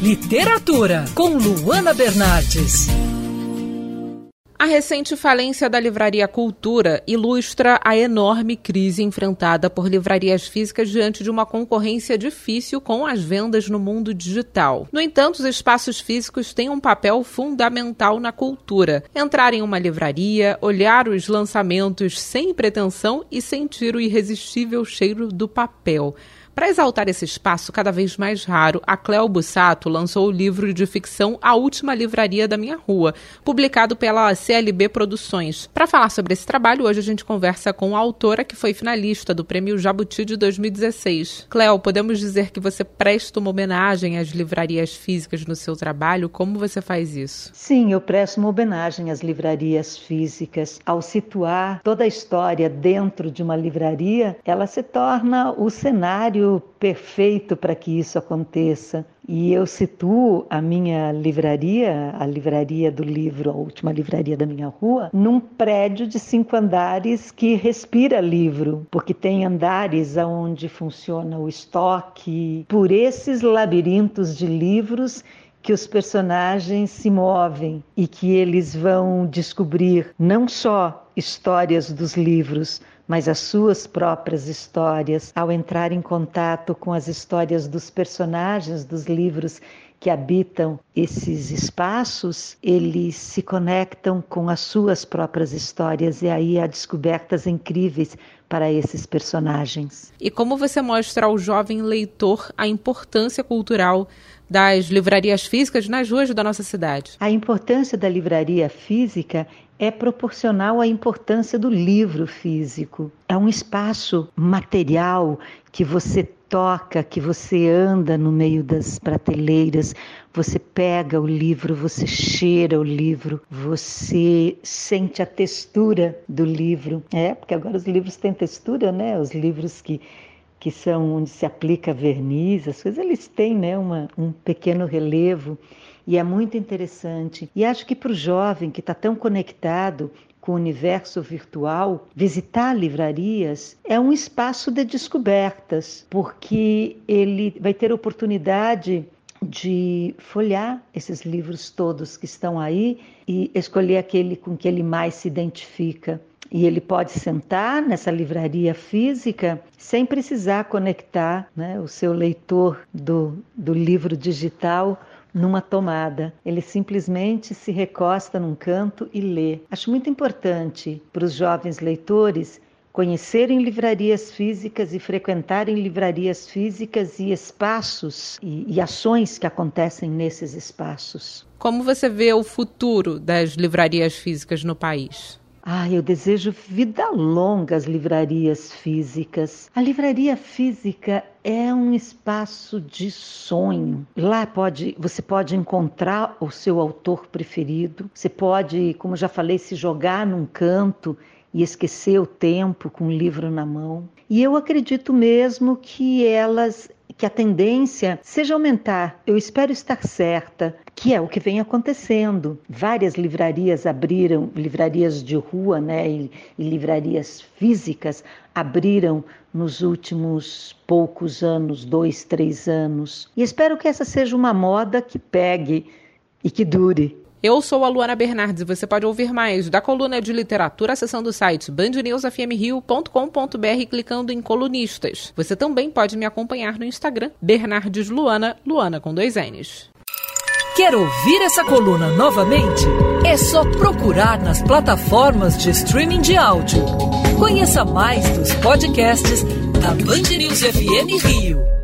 Literatura, com Luana Bernardes. A recente falência da Livraria Cultura ilustra a enorme crise enfrentada por livrarias físicas diante de uma concorrência difícil com as vendas no mundo digital. No entanto, os espaços físicos têm um papel fundamental na cultura. Entrar em uma livraria, olhar os lançamentos sem pretensão e sentir o irresistível cheiro do papel. Para exaltar esse espaço cada vez mais raro, a Cléo Bussato lançou o livro de ficção A Última Livraria da Minha Rua, publicado pela CLB Produções. Para falar sobre esse trabalho, hoje a gente conversa com a autora que foi finalista do Prêmio Jabuti de 2016. Cléo, podemos dizer que você presta uma homenagem às livrarias físicas no seu trabalho? Como você faz isso? Sim, eu presto uma homenagem às livrarias físicas. Ao situar toda a história dentro de uma livraria, ela se torna o cenário perfeito para que isso aconteça. E eu situo a minha livraria, a livraria do livro, A Última Livraria da Minha Rua, num prédio de 5 andares que respira livro, porque tem andares onde funciona o estoque. Por esses labirintos de livros que os personagens se movem e que eles vão descobrir não só histórias dos livros, mas as suas próprias histórias, ao entrar em contato com as histórias dos personagens dos livros que habitam esses espaços, eles se conectam com as suas próprias histórias e aí há descobertas incríveis para esses personagens. E como você mostra ao jovem leitor a importância cultural das livrarias físicas nas ruas da nossa cidade? A importância da livraria física é proporcional à importância do livro físico. É um espaço material que você toca, que você anda no meio das prateleiras, você pega o livro, você cheira o livro, você sente a textura do livro. É, porque agora os livros têm textura, né? Os livros que são onde se aplica verniz, as coisas, eles têm, né, um pequeno relevo, e é muito interessante. E acho que para o jovem que está tão conectado com o universo virtual, visitar livrarias é um espaço de descobertas, porque ele vai ter oportunidade de folhear esses livros todos que estão aí e escolher aquele com que ele mais se identifica. E ele pode sentar nessa livraria física sem precisar conectar, né, o seu leitor do livro digital numa tomada. Ele simplesmente se recosta num canto e lê. Acho muito importante para os jovens leitores conhecerem livrarias físicas e frequentarem livrarias físicas e espaços e ações que acontecem nesses espaços. Como você vê o futuro das livrarias físicas no país? Eu desejo vida longa às livrarias físicas. A livraria física é um espaço de sonho. Lá você pode encontrar o seu autor preferido. Você pode, como já falei, se jogar num canto e esquecer o tempo com o livro na mão. E eu acredito mesmo que a tendência seja aumentar. Eu espero estar certa, que é o que vem acontecendo. Várias livrarias abriram, livrarias de rua, né, e livrarias físicas abriram nos últimos poucos anos, 2, 3 anos. E espero que essa seja uma moda que pegue e que dure. Eu sou a Luana Bernardes e você pode ouvir mais da coluna de literatura acessando o site bandnewsfmrio.com.br e clicando em colunistas. Você também pode me acompanhar no Instagram, Bernardes Luana, Luana com 2 N's. Quer ouvir essa coluna novamente? É só procurar nas plataformas de streaming de áudio. Conheça mais dos podcasts da Band News FM Rio.